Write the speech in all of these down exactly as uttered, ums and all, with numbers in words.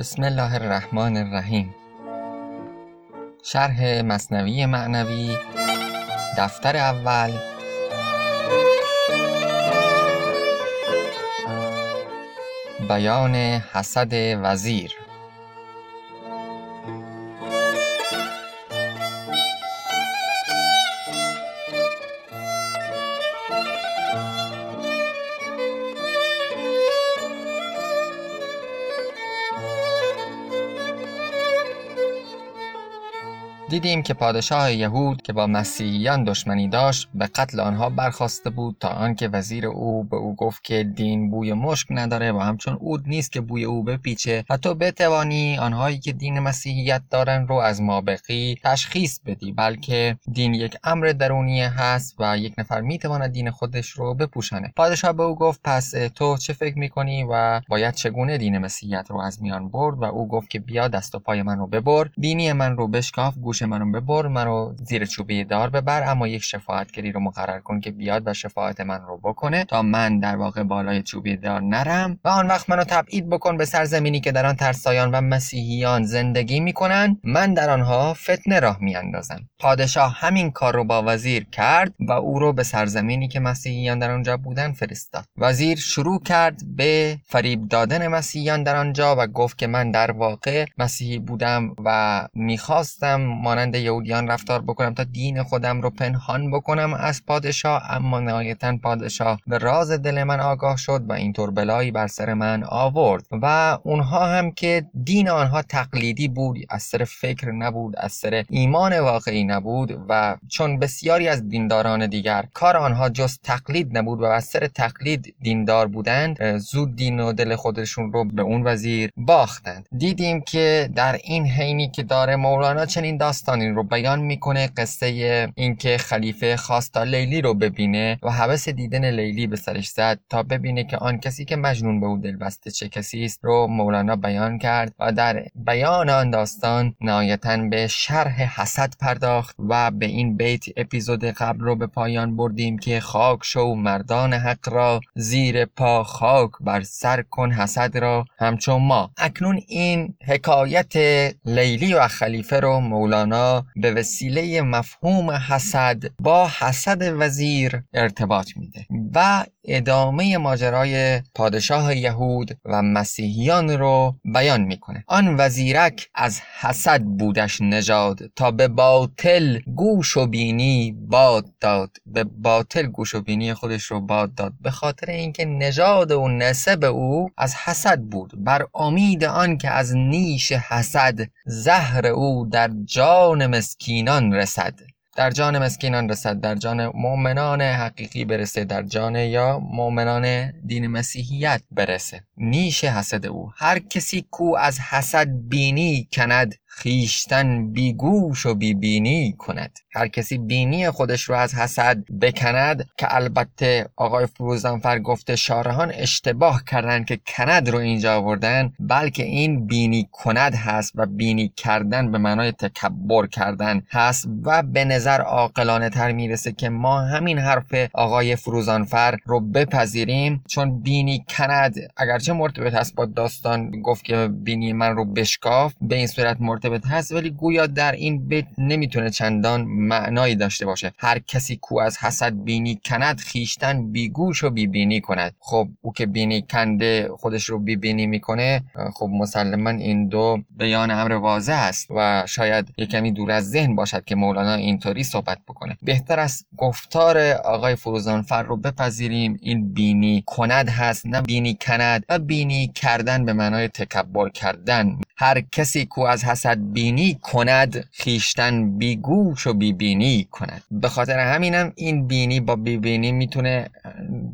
بسم الله الرحمن الرحیم. شرح مثنوی معنوی، دفتر اول، بیان حسد وزیر. دیدیم که پادشاه یهود که با مسیحیان دشمنی داشت به قتل آنها برخواسته بود تا آنکه وزیر او به او گفت که دین بوی مشک نداره و همچون عود نیست که بوی او بپیچه و تو بتوانی آنهایی که دین مسیحیت دارن رو از مابقی تشخیص بدی، بلکه دین یک امر درونی هست و یک نفر میتواند دین خودش رو بپوشانه. پادشاه به او گفت پس تو چه فکر میکنی و باید چگونه دین مسیحیت رو از میان برد؟ و او گفت که بیا دست و پای من رو ببر، بینی من رو بشکاف، منو ببر، منو زیر چوبه دار ببر، اما یک شفاعتگری رو مقرر کن که بیاد و شفاعت من رو بکنه تا من در واقع بالای چوبه دار نرم، و آن وقت منو تبعید بکن به سرزمینی که در آن ترسایان و مسیحیان زندگی میکنن، من در آنها فتنه راه میاندازم. پادشاه همین کار رو با وزیر کرد و او رو به سرزمینی که مسیحیان در آنجا بودن فرستاد. وزیر شروع کرد به فریب دادن مسیحیان در آنجا و گفت که من در واقع مسیحی بودم و میخواستم مانند یهودیان رفتار بکنم تا دین خودم رو پنهان بکنم از پادشاه، اما نهایتاً پادشاه به راز دل من آگاه شد و اینطور بلایی بر سر من آورد. و اونها هم که دین آنها تقلیدی بود، از سر فکر نبود، از سر ایمان واقعی نبود، و چون بسیاری از دینداران دیگر کار آنها جز تقلید نبود و از سر تقلید دیندار بودند، زود دین و دل خودشون رو به اون وزیر باختند. دیدیم که در این حینی که داره مولانا چنین داستانی رو بیان میکنه، قصه این که خلیفه خواست تا لیلی رو ببینه و هوس دیدن لیلی به سرش زد تا ببینه که آن کسی که مجنون به او دل بسته چه کسی است، رو مولانا بیان کرد و در بیان آن داستان نهایتاً به شرح حسد پرداخت و به این بیت اپیزود قبل رو به پایان بردیم که خاک شو مردان حق را، زیر پا خاک بر سر کن حسد را همچون ما. اکنون این حکایت لیلی و خلیفه رو مولانا مولانا به وسیله مفهوم حسد با حسد وزیر ارتباط میده و ادامه ماجرای پادشاه یهود و مسیحیان رو بیان میکنه. آن وزیرک از حسد بودش نژاد، تا به باطل گوش و بینی باد داد. به باطل گوش و بینی خودش رو باد داد به خاطر اینکه نژاد و نسب او از حسد بود. بر امید آن که از نیش حسد، زهر او در جان مسکینان رسد. در جان مسکینان رسد، در جان مؤمنان حقیقی برسه، در جان یا مؤمنان دین مسیحیت برسه. نیش حسد او، هر کسی کو از حسد بینی کند، خیشتن بیگوش و بیبینی کند. هر کسی بینی خودش رو از حسد بکند، که البته آقای فروزانفر گفته شارحان اشتباه کردن که کند رو اینجا آوردن، بلکه این بینی کند هست و بینی کردن به معنای تکبر کردن هست و به نظر عاقلانه تر میرسه که ما همین حرف آقای فروزانفر رو بپذیریم، چون بینی کند اگرچه مرتبط هست با داستان گفت که بینی من رو بشکاف، به این صورت مرتبط هست، ولی گویا در این بیت نمیتونه چندان معنایی داشته باشه. هر کسی کو از حسد بینی کند، خیشتن بیگوش و بیبینی کند. خب او که بینی کنده خودش رو بیبینی میکنه، خب مسلما این دو بیان امر واضح است و شاید یکمی دور از ذهن باشد که مولانا اینطوری صحبت بکنه. بهتر است گفتار آقای فروزانفر رو بپذیریم، این بینی کند هست نه بینی کند، و بینی کردن به معنای تکبر کردن. هر کسی کو از حسد بینی کند، خیشتن بیگوش و بیبینی کند. به خاطر همینم این بینی با بیبینی میتونه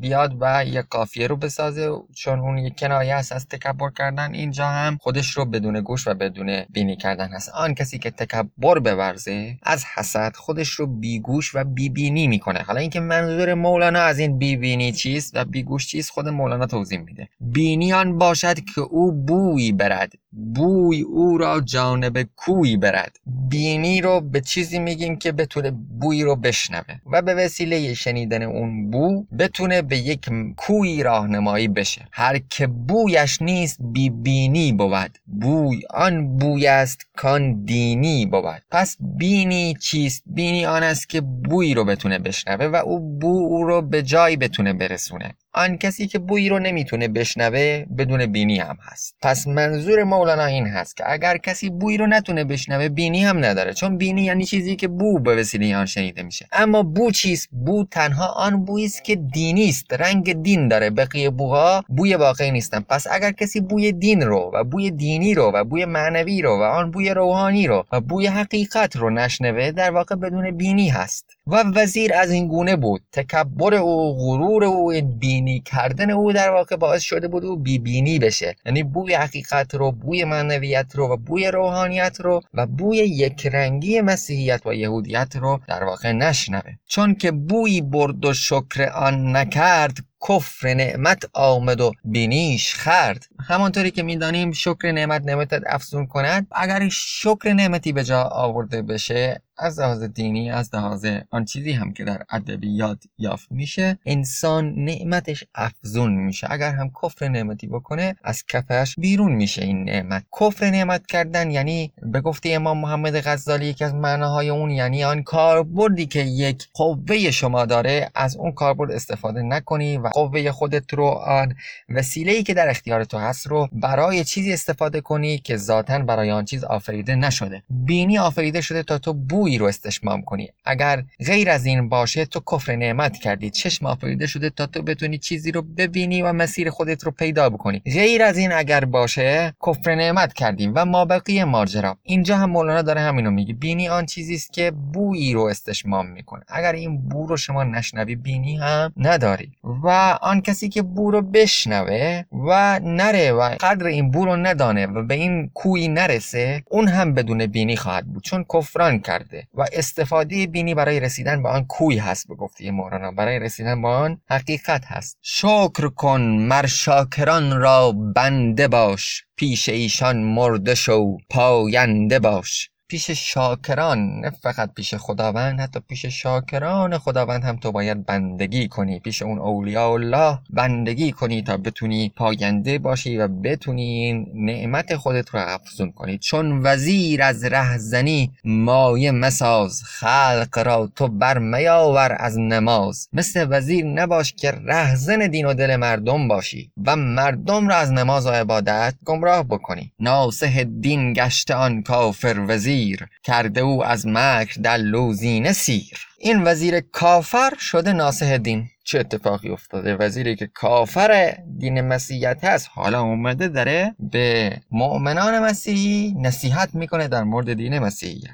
بیاد و یک قافیه رو بسازه، چون اون یک کنایه است از تکبر کردن. اینجا هم خودش رو بدون گوش و بدون بینی کردن هست. آن کسی که تکبر بورزه از حسد، خودش رو بیگوش و بیبینی میکنه. حالا اینکه منظور مولانا از این بیبینی چیست و بیگوش چیست، خود مولانا توضیح میده. بینیان باشد که او بویی برد، بوی او را جانب کوی برد. بینی رو به چیزی میگیم که بتونه بوی رو بشنوه و به وسیله شنیدن اون بو بتونه به یک کوی راهنمایی بشه. هر که بویش نیست بی بینی بود، بوی آن بوی است کان دینی بود. پس بینی چیست؟ بینی آن است که بوی رو بتونه بشنوه و او بو رو به جای بتونه برسونه. آن کسی که بویی رو نمیتونه بشنوه بدون بینی هم هست. پس منظور مولانا این هست که اگر کسی بویی رو نتونه بشنوه بینی هم نداره، چون بینی یعنی چیزی که بو به وسیله آن شنیده میشه. اما بو چیست؟ بو تنها آن بویی است که دینی است، رنگ دین داره. بقیه بوها بوی واقعی نیستن. پس اگر کسی بوی دین رو و بوی دینی رو و بوی معنوی رو و آن بوی روحانی رو و بوی حقیقت رو نشنوه، در واقع بدون بینی هست. و وزیر از این گونه بود، تکبر او، غرور او، بینی کردن او در واقع باعث شده بود او بی بینی بشه، یعنی بوی حقیقت رو، بوی معنویت رو و بوی روحانیت رو و بوی یکرنگی مسیحیت و یهودیت رو در واقع نشنوه. چون که بوی برد و شکر آن نکرد، کفر نعمت آمد و بینیش خرد. همانطوری که میدانیم شکر نعمت نعمتت افزون کند، اگر شکر نعمتی به جا آورده بشه از لحاظ دینی، از لحاظ آن چیزی هم که در ادبیات یافت میشه، انسان نعمتش افزون میشه. اگر هم کفر نعمتی بکنه از کفش بیرون میشه این نعمت. کفر نعمت کردن یعنی به گفته امام محمد غزالی یکی از معناهای اون یعنی آن کاربردی که یک قوه شما داره از اون کاربرد استفاده نکنی و قوه خودت رو، آن وسیله‌ای که در اختیار تو هست رو برای چیزی استفاده کنی که ذاتاً برای آن چیز آفریده نشده. بینی آفریده شده تا تو بوی رو استشمام کنی، اگر غیر از این باشه تو کفر نعمت کردی. چشم آفریده شده تا تو بتونی چیزی رو ببینی و مسیر خودت رو پیدا بکنی، غیر از این اگر باشه کفر نعمت کردیم و ما بقیه ماجرا. اینجا هم مولانا داره همینو میگه، بینی آن چیزی است که بویی رو استشمام میکنه. اگر این بو رو شما نشنوی بینی هم نداری. و آن کسی که بو رو بشنوه و نره و قدر این بو رو ندانه و به این کوی نرسه، اون هم بدون بینی خواهد بود، چون کفران کرده. و استفاده بینی برای رسیدن به آن کوی هست، به گفته مولانا برای رسیدن به آن حقیقت هست. شکر کن مر شاکران را بنده باش، پیش ایشان مرده شو پاینده باش. پیش شاکران، نه فقط پیش خداوند، حتی پیش شاکران خداوند هم تو باید بندگی کنی، پیش اون اولیاء الله بندگی کنی تا بتونی پاینده باشی و بتونی نعمت خودت رو افزون کنی. چون وزیر از رهزنی مایه مساز، خلق را تو برمیاور از نماز. مثل وزیر نباش که رهزن دین و دل مردم باشی و مردم را از نماز و عبادت گمراه بکنی. ناصح دین گشته آن کافر وزیر، کرده او از مکر در لوزینه سیر. این وزیر کافر شده ناصح دین. چه اتفاقی افتاده؟ وزیری که کافر دین مسیحیت هست حالا اومده داره به مؤمنان مسیحی نصیحت میکنه در مورد دین مسیحیت.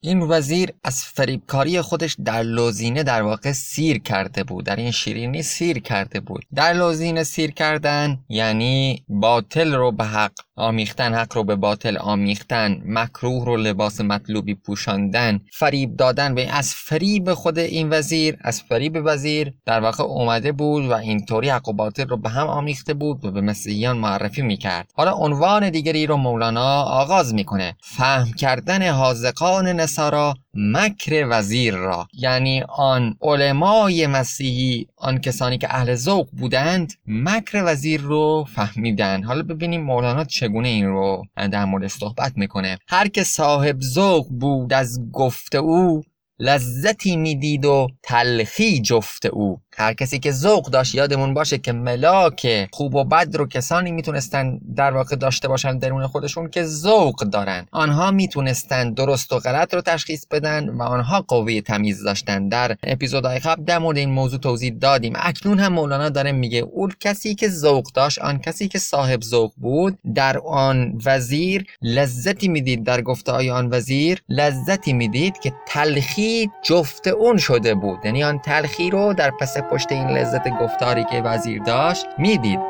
این وزیر از فریبکاری خودش در لوزینه در واقع سیر کرده بود، در این شیرینی سیر کرده بود. در لوزینه سیر کردن یعنی باطل رو به حق آمیختن، حق رو به باطل آمیختن، مکروه رو لباس مطلوبی پوشاندن، فریب دادن. و از فریب خود این وزیر، از فریب وزیر در واقع اومده بود و اینطوری حق و باطل رو به هم آمیخته بود و به مسیحیان معرفی میکرد. حالا عنوان دیگری رو مولانا آغاز میکنه، فهم کردن حاذقان نصارا مکر وزیر را. یعنی آن علمای مسیحی، آن کسانی که اهل ذوق بودند، مکر وزیر رو فهمیدن. حالا ببینیم مولانا چگونه این رو در مورد صحبت میکنه. هر که صاحب ذوق بود از گفته او، لذتی میدید و تلخی جفت او. هر کسی که ذوق داشت، یادمون باشه که ملاک خوب و بد رو کسانی میتونستن در واقع داشته باشن درون خودشون که ذوق دارن. آنها میتونستن درست و غلط رو تشخیص بدن و آنها قوه تمیز داشتن. در اپیزودهای قبل در مورد این موضوع توضیح دادیم. اکنون هم مولانا داره میگه اون کسی که ذوق داشت، آن کسی که صاحب ذوق بود، در آن وزیر لذتی میدید، در گفته‌های آن وزیر لذتی میدید که تلخی جفت اون شده بود. یعنی آن تلخی رو در پس پشت این لذت گفتاری که وزیر داشت میدید.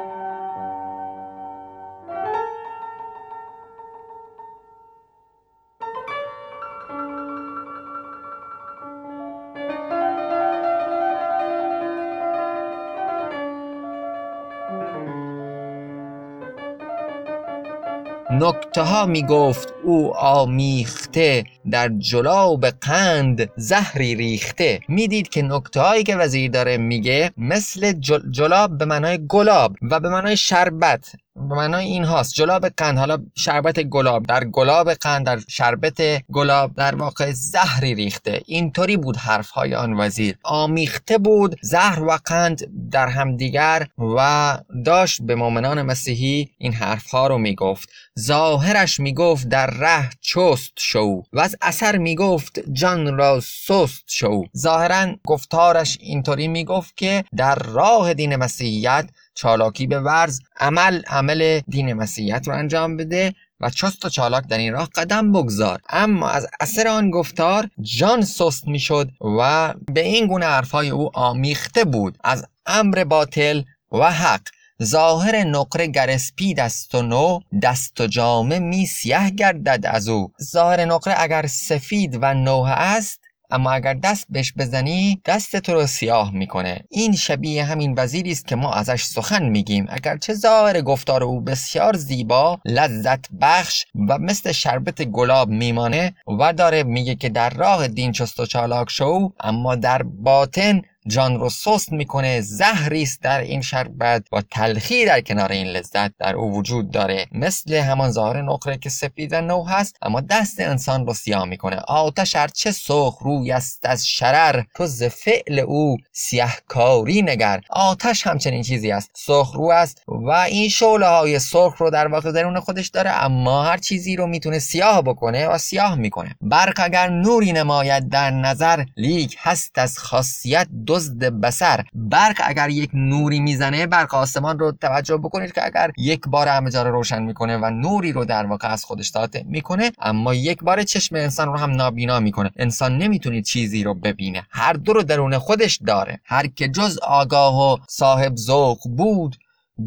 نکته ها میگفت او آمیخته، در جلاب قند زهری ریخته. میدید که نکته‌هایی که وزیر داره میگه مثل جل... جلاب به معنای گلاب و به معنای شربت، به معنای این هاست. جلاب قند، حالا شربت گلاب، در گلاب قند، در شربت گلاب در واقع زهری ریخته. اینطوری بود حرفهای آن وزیر، آمیخته بود زهر و قند در همدیگر و داشت به مؤمنان مسیحی این حرفها رو میگفت. ظاهرش میگفت در ره چست شو و از اثر میگفت جان را سست شو. ظاهرا گفتارش اینطوری میگفت که در راه دین مسیحیت چالاکی به ورز، عمل عمل دین مسیحیت رو انجام بده و چست و چالاک در این راه قدم بگذار. اما از اثر آن گفتار جان سست میشد و به این گونه حرفای او آمیخته بود از امر باطل و حق. ظاهر نقره گرسپی دست و نو، دست و جامه می سیاه گردد از او. ظاهر نقره اگر سفید و نوحه است، اما اگر دست بهش بزنی دست تو رو سیاه میکنه. این شبیه همین وزیری است که ما ازش سخن میگیم، اگرچه ظاهر گفتار او بسیار زیبا، لذت بخش و مثل شربت گلاب میمانه و داره میگه که در راه دین چست و چالاک شو، اما در باطن جان رو سست میکنه. زهریست در این شربت و تلخی در کنار این لذت در او وجود داره، مثل همان ظاهر نقره که سفید و نو هست اما دست انسان رو سیاه میکنه. آتش ارچه سرخ روی است از شرر، تو ز فعل او سیاهکاری نگر. آتش همچنین چیزی است، سرخ رو است و این شعله های سرخ رو در واقع درون خودش داره، اما هر چیزی رو میتونه سیاه بکنه و سیاه میکنه. برق اگر نوری نماید در نظر، لیک هست از خاصیت دزد بصر. برق اگر یک نوری میزنه، برق آسمان رو توجه بکنید که اگر یک بار همه جا رو روشن میکنه و نوری رو در واقع از خودش داده میکنه، اما یک بار چشم انسان رو هم نابینا میکنه. انسان نمیتونه چیزی رو ببینه، هر دو رو درون خودش داره. هر که جز آگاه و صاحب ذوق بود،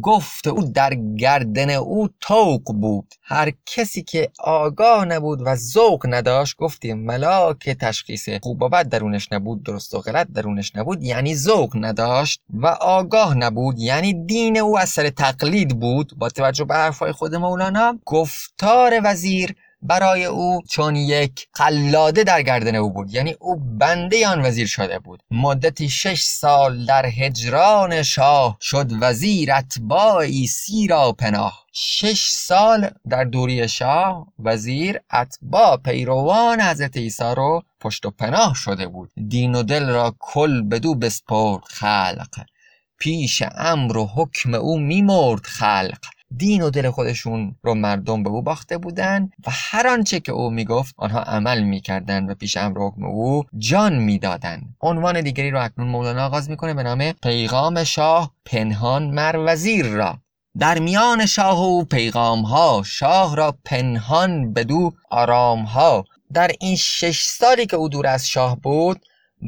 گفت او در گردن او طوق بود. هر کسی که آگاه نبود و ذوق نداشت، گفتیم ملاک تشخیص خوب و بد درونش نبود، درست و غلط درونش نبود، یعنی ذوق نداشت و آگاه نبود، یعنی دین او اثر تقلید بود. با توجه به حرفای خود مولانا، گفتار وزیر برای او چون یک قلاده در گردن او بود، یعنی او بنده آن وزیر شده بود. مدتی شش سال در هجران شاه، شد وزیر اتباعی سیرا پناه. شش سال در دوری شاه وزیر اتباع پیروان حضرت عیسی رو پشت و پناه شده بود. دین و دل را کل بدو بسپرد خلق، پیش امر و حکم او میمرد خلق. دین و دل خودشون رو مردم به او باخته بودن و هر آنچه که او میگفت آنها عمل میکردن و پیش امر و حکم او جان میدادن. عنوان دیگری رو اکنون مولانا آغاز میکنه به نام پیغام شاه پنهان مر وزیر را. در میان شاه و پیغام ها، شاه را پنهان بدو آرام ها. در این شش سالی که او دور از شاه بود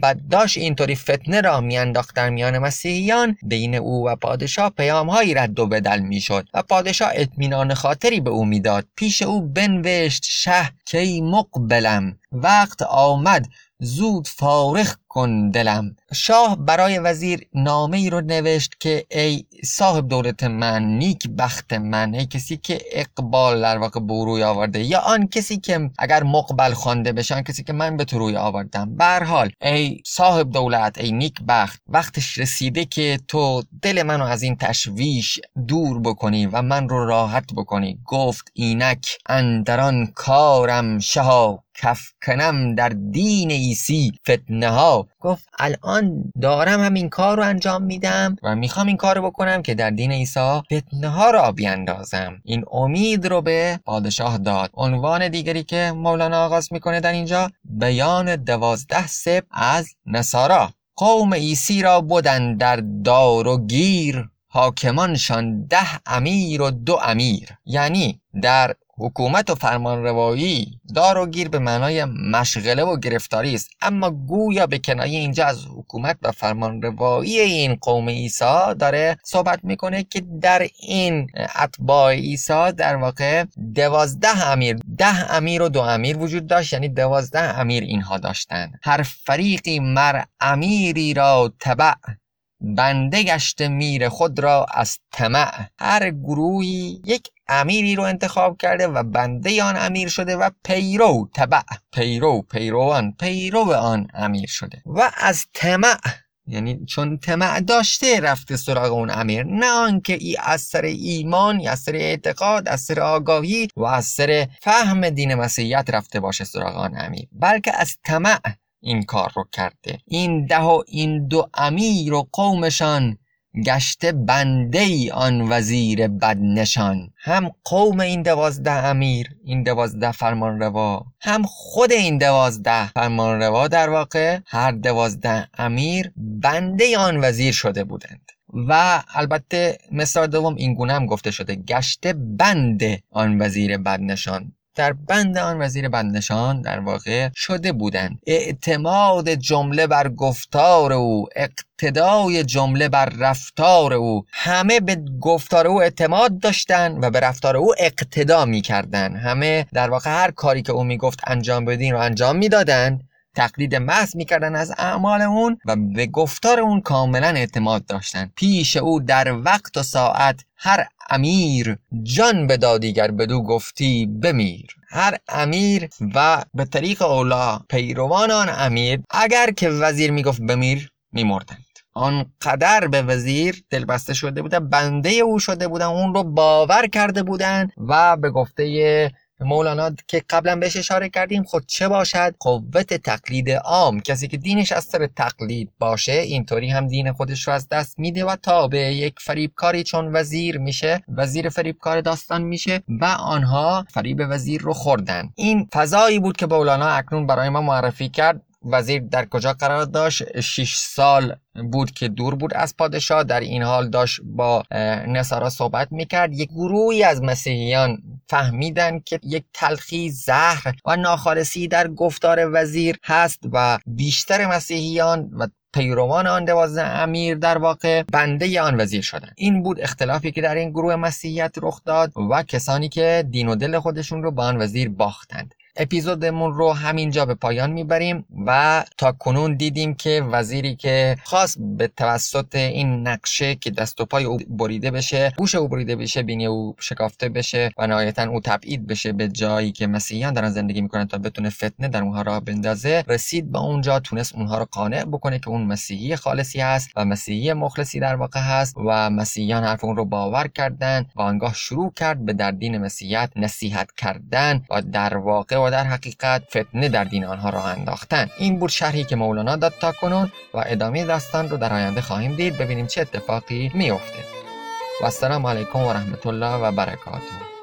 و داشت اینطوری فتنه را میانداخت در میان مسیحیان، بین او و پادشاه پیام‌هایی رد و بدل میشد و پادشاه اطمینان خاطری به او میداد. پیش او بنوشت شه کی مقبلم، وقت آمد زود فارغ کن دلم. شاه برای وزیر نامه ای رو نوشت که ای صاحب دولت من، نیک بخت من، ای کسی که اقبال در واقع به روی آورده، یا آن کسی که اگر مقبل خوانده بشه، آن کسی که من به تو روی آوردم. به هر حال ای صاحب دولت، ای نیک بخت، وقتش رسیده که تو دل منو از این تشویش دور بکنی و من رو راحت بکنی. گفت اینک اندران کارم شها، کف کنم در دین عیسی فتنه ها. گفت الان دارم همین کار رو انجام میدم و میخوام این کار رو بکنم که در دین عیسی فتنه ها را بیاندازم. این امید رو به پادشاه داد. عنوان دیگری که مولانا آغاز میکنه در اینجا، بیان دوازده سب از نصارا. قوم عیسی را بودن در دار و گیر، حاکمانشان ده امیر و دو امیر. یعنی در حکومت و فرمان روایی دار و گیر به معنای مشغله و گرفتاری است، اما گویا به کنایه اینجا از حکومت و فرمان روایی این قوم عیسی داره صحبت میکنه که در این اتباع عیسی در واقع دوازده امیر، ده امیر و دو امیر وجود داشت، یعنی دوازده امیر اینها داشتن. هر فریقی مر امیری را تبع، بنده گشته میر خود را از طمع. هر گروهی یک امیری رو انتخاب کرده و بنده آن امیر شده و پیرو تبع پیرو پیروان پیرو آن امیر شده و از طمع، یعنی چون طمع داشته رفته سراغ اون امیر، نه آنکه ای از سر ایمان یا از سر اعتقاد، از سر آگاهی و از سر فهم دین مسیحیت رفته باشه سراغ آن امیر، بلکه از طمع این کار رو کرده. این ده و این دو امیر و قومشان گشته بنده آن وزیر بدنشان. هم قوم این دوازده امیر، این دوازده فرمانروا، هم خود این دوازده فرمانروا در واقع هر دوازده امیر بنده آن وزیر شده بودند. و البته مثال دوم این گونه هم گفته شده: گشته بنده آن وزیر بدنشان. در بند آن وزیر بدنشان در واقع شده بودند. اعتماد جمله بر گفتار او، اقتدای جمله بر رفتار او، همه به گفتار او اعتماد داشتند و به رفتار او اقتدا می‌کردند. همه در واقع هر کاری که او میگفت انجام بدین رو انجام میدادند، تقلید محض میکردن از اعمال اون و به گفتار اون کاملا اعتماد داشتن. پیش او در وقت و ساعت هر امیر جان بدا دیگر بدو گفتی بمیر. هر امیر و به طریق اولا پیروان آن امیر اگر که وزیر میگفت بمیر میمردند. آنقدر به وزیر دلبسته شده بودن، بنده او شده بودن، اون رو باور کرده بودن و به گفته مولانا که قبلا بهش اشاره کردیم، خود چه باشد قوت تقلید عام. کسی که دینش از سر تقلید باشه اینطوری هم دین خودش رو از دست میده و تابع یک فریبکاری چون وزیر میشه، وزیر فریبکار داستان میشه و آنها فریب وزیر رو خوردن. این فضایی بود که مولانا اکنون برای ما معرفی کرد. وزیر در کجا قرار داشت؟ شش سال بود که دور بود از پادشاه، در این حال داشت با نصارا صحبت میکرد. یک گروهی از مسیحیان فهمیدن که یک تلخی، زهر و ناخالصی در گفتار وزیر هست و بیشتر مسیحیان و پیروان آن دوازده امیر در واقع بنده آن وزیر شدند. این بود اختلافی که در این گروه مسیحیت رخ داد و کسانی که دین و دل خودشون رو به آن وزیر باختند. اپیزودمون رو همینجا به پایان میبریم و تا کنون دیدیم که وزیری که خواست به توسط این نقشه که دست و پای او بریده بشه، گوش او بریده بشه، بینی او شکافته بشه و نهایتاً او تبعید بشه به جایی که مسیحیان دارن زندگی میکنن تا بتونه فتنه در اونها را بندازه، رسید به اونجا، تونست اونها رو قانع بکنه که اون مسیحی خالصی هست و مسیحی مخلصی در واقع هست و مسیحیان حرف اون رو باور کردن و آنگاه شروع کرد به در دین مسیحیت نصیحت کردن و در واقع و در حقیقت فتنه در دین آنها راه انداختن. این بود شرحی که مولانا داد تا کنون و ادامه داستان رو در آینده خواهیم دید، ببینیم چه اتفاقی میفته. و السلام علیکم و رحمت الله و برکاته.